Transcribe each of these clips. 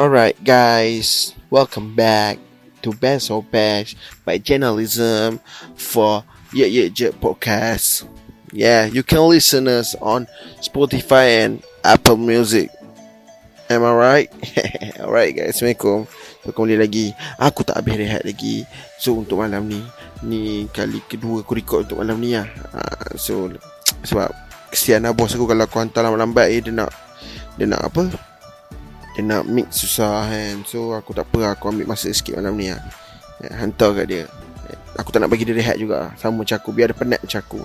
Alright guys, welcome back to Beso Bash by Journalism for yeah yeah Jet Podcast. Yeah, you can listen us on Spotify and Apple Music. Am I right? Alright guys, Assalamualaikum. So kembali lagi, aku tak habis rehat lagi. So untuk malam ni, kali kedua aku record untuk malam ni lah. So sebab kesian lah bos aku kalau aku hantar lambat-lambat dia nak apa? Dia nak mix susah kan. So aku tak apa, aku ambil masa sikit malam ni lah. Hantar kat dia. Aku tak nak bagi dia rehat juga, sama macam aku, biar dia penat macam aku.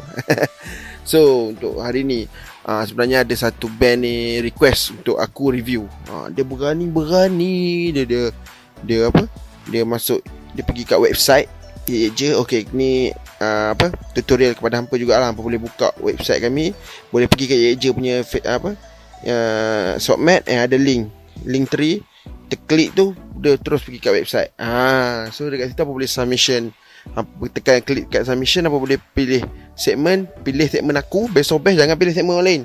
So untuk hari ni, sebenarnya ada satu band ni request untuk aku review. Dia berani Dia apa, dia masuk, dia pergi kat website je. Okay ni apa, tutorial kepada hampa jugalah. Hampa boleh buka website kami, boleh pergi kat A.A.J. punya apa, submit, ada link tree, terklik tu dia terus pergi kat website. So dekat situ apa boleh submission, tekan klik kat submission, apa boleh pilih segmen aku Beso Bash. Jangan pilih segmen lain,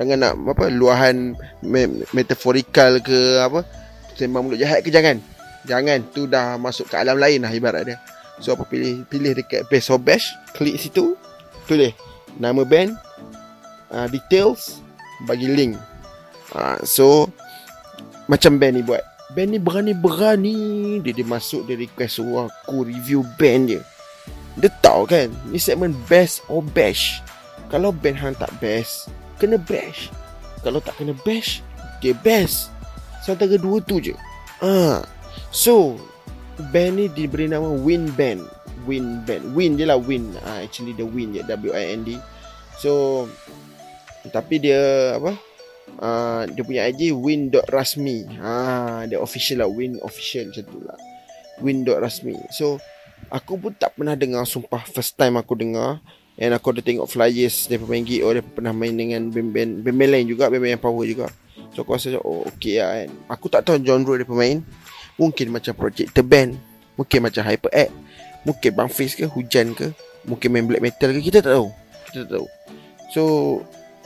jangan nak apa luahan metaforikal ke apa sembang mulut jahat ke, jangan tu dah masuk ke alam lain lah ibarat dia. So apa pilih dekat Beso Bash, klik situ, tulis nama band, details, bagi link. So macam band ni buat, band ni berani Dia masuk, dia request suruh aku review band dia. Dia tahu kan ni segmen best or bash. Kalau band hang tak best, kena bash. Kalau tak kena bash, dia best. So antara dua tu je. So band ni diberi nama Wind Band. Wind je lah, wind. Actually the wind je, W-I-N-D. So tapi dia apa, dia punya IG win.rasmi. Dia official lah, win official macam tu lah, win.rasmi. So aku pun tak pernah dengar, sumpah first time aku dengar. And aku ada tengok flyers dia pemain gig, dia pernah main dengan band-band lain juga, band-band yang power juga. So aku rasa oh ok lah kan. Aku tak tahu genre dia pemain, mungkin macam projector band, mungkin macam hyperact, mungkin bang face ke, hujan ke, mungkin main black metal ke, kita tak tahu. So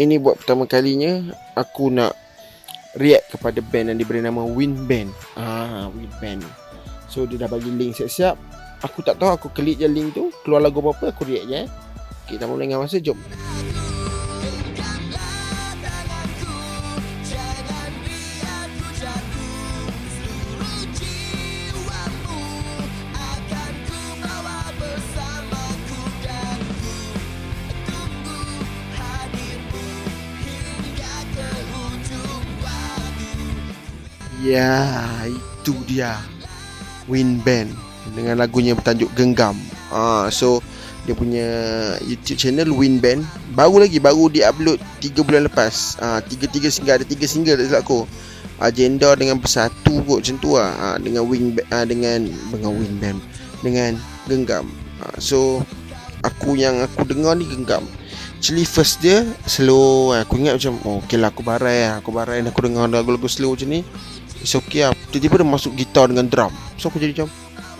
ini buat pertama kalinya aku nak react kepada band yang diberi nama Wind Band. Wind Band. So dia dah bagi link siap-siap. Aku tak tahu, aku klik je link tu, keluar lagu apa-apa aku react je. Okey, tak perlu lengah masa, jom. Ya, itu dia Wind Band dengan lagunya bertajuk Genggam. So dia punya YouTube channel Wind Band baru dia upload 3 bulan lepas. 3 single, ada 3 single tak silap aku. Agenda dengan Bersatu kot macam tu lah. Dengan Wind Band, dengan Wind Band, dengan Genggam. So aku dengar ni Genggam. Actually first dia slow. Aku ingat macam okeylah, aku barai aku dengar lagu-lagu slow macam ni. It's okay lah. Tiba-tiba dia masuk gitar dengan drum. So aku jadi macam,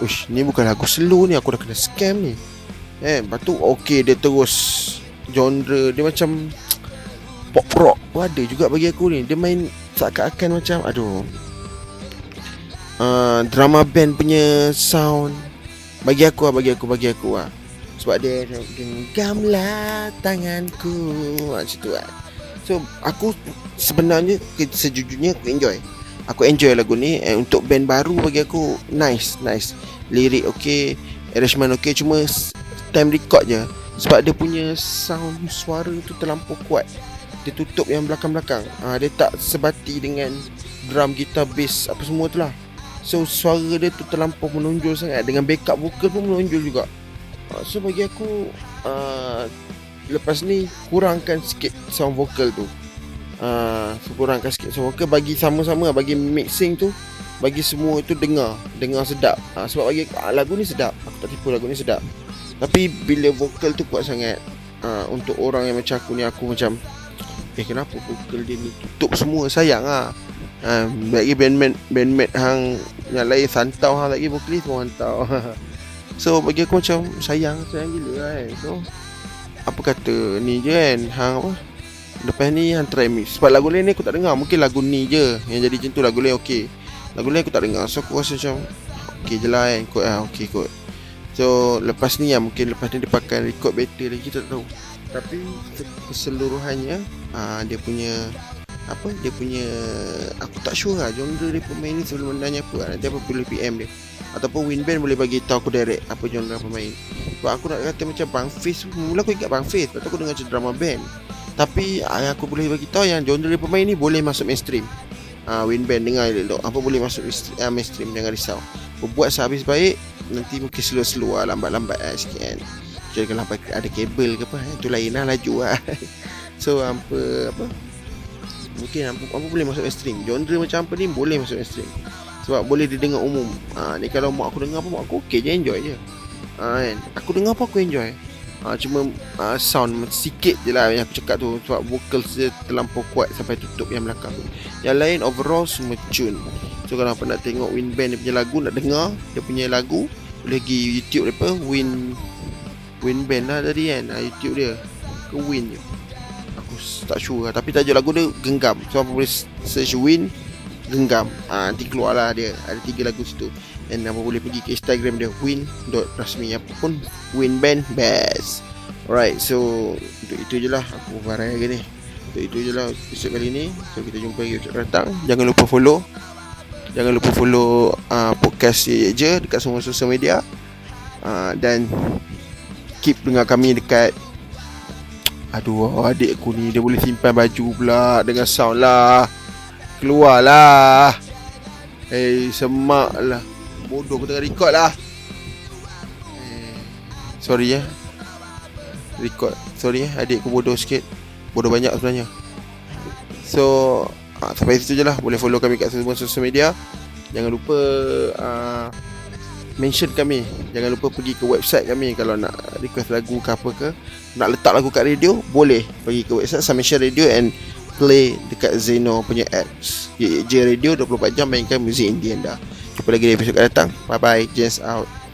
uish, ni bukan lagu slow ni, aku dah kena scam ni. Lepas tu okay, dia terus genre dia macam pop rock pun ada juga bagi aku ni. Dia main seakan-akan macam drama band punya sound. Bagi aku lah. Sebab dia genggamlah tanganku, macam tu lah. So aku sebenarnya sejujurnya aku enjoy. Aku enjoy lagu ni. And untuk band baru bagi aku nice. Lirik okay, arrangement okay, cuma time record je. Sebab dia punya sound suara tu terlampau kuat. Dia tutup yang belakang-belakang, dia tak sebati dengan drum, gitar, bass, apa semua tu lah. So suara dia tu terlampau menonjol sangat. Dengan backup vokal pun menonjol juga. So bagi aku lepas ni kurangkan sikit sound vokal tu. Kurangkan sikit sound vokal, bagi sama-sama, bagi mixing tu, bagi semua tu dengar sedap. Sebab bagi lagu ni sedap, aku tak tipu, lagu ni sedap. Tapi bila vokal tu kuat sangat, untuk orang yang macam aku ni, aku macam kenapa vokal dia ni tutup semua, sayang lah. Lagi bandmate hang yang lain santau hang lagi, vokalis pun santau. So bagi aku macam sayang gila kan. So apa kata ni je kan, hang apa lepas ni hang try mix. Sebab lagu lain ni aku tak dengar, mungkin lagu ni je yang jadi macam tu. Lagu lain okey, lagu lain aku tak dengar. So aku rasa macam okey je lah kan, kot. So lepas ni lah, mungkin lepas ni dia pakai record better lagi, tak tahu. Tapi keseluruhannya dia punya aku tak sure lah genre dia pemain ni sebelum menanya apa lah. Nanti apa boleh PM dia ataupun Wind Band boleh bagi tahu aku direct apa genre pemain. Sebab aku nak kata macam Bang Fiz, mula aku ingat Bang Fiz, lepas tu aku dengar macam drama band. Tapi yang aku boleh bagi tahu yang genre dia pemain ni boleh masuk mainstream. Wind Band dengar elok, apa boleh masuk mainstream, jangan risau. Buat sehabis baik, nanti mungkin slow lah, lambat-lambat lah sikit kan. Jadi kalau ada kabel ke apa, itu lain lah, laju lah. So apa mungkin apa boleh masuk mainstream. Genre macam apa ni boleh masuk mainstream sebab boleh didengar umum. Ni kalau mak aku dengar pun, mak aku okey je, enjoy je kan. Aku dengar pun aku enjoy. Cuma sound sikit je lah yang aku cakap tu, sebab vokal dia terlampau kuat sampai tutup yang belakang tu. Yang lain overall semua tune. So kalau apa nak tengok Wind Band dia punya lagu, nak dengar dia punya lagu, boleh pergi YouTube dia apa, Wind Band lah tadi kan, YouTube dia ke Wind je, tak sure lah. Tapi tajuk lagu dia Genggam. So apa boleh search Wind Genggam, nanti keluar lah dia. Ada 3 lagu situ. Dan apa boleh pergi ke Instagram dia, Wind.rasmi apapun, Wind Band Best. Alright, so untuk itu je lah aku barang lagi ni. Untuk itu je lah episode kali ni. So kita jumpa lagi episode datang. Jangan lupa follow podcast Ya Ya Je dekat semua sosial media, dan keep dengar kami dekat. Aduh, adik aku ni dia boleh simpan baju pula dengan sound lah. Keluarlah. Semak lah. Bodoh, aku tengah record lah. Sorry ya. Record. Sorry ya, adik aku bodoh sikit. Bodoh banyak sebenarnya. So, sampai situ je lah. Boleh follow kami kat semua sosial media. Jangan lupa mention kami. Jangan lupa pergi ke website kami kalau nak request lagu ke apa ke, nak letak lagu kat radio, boleh pergi ke website Samisha Radio and play dekat Zeno punya apps. G-A-G Radio 24 jam mainkan muzik indie anda. Jumpa lagi di episod akan datang. Bye bye, gents out.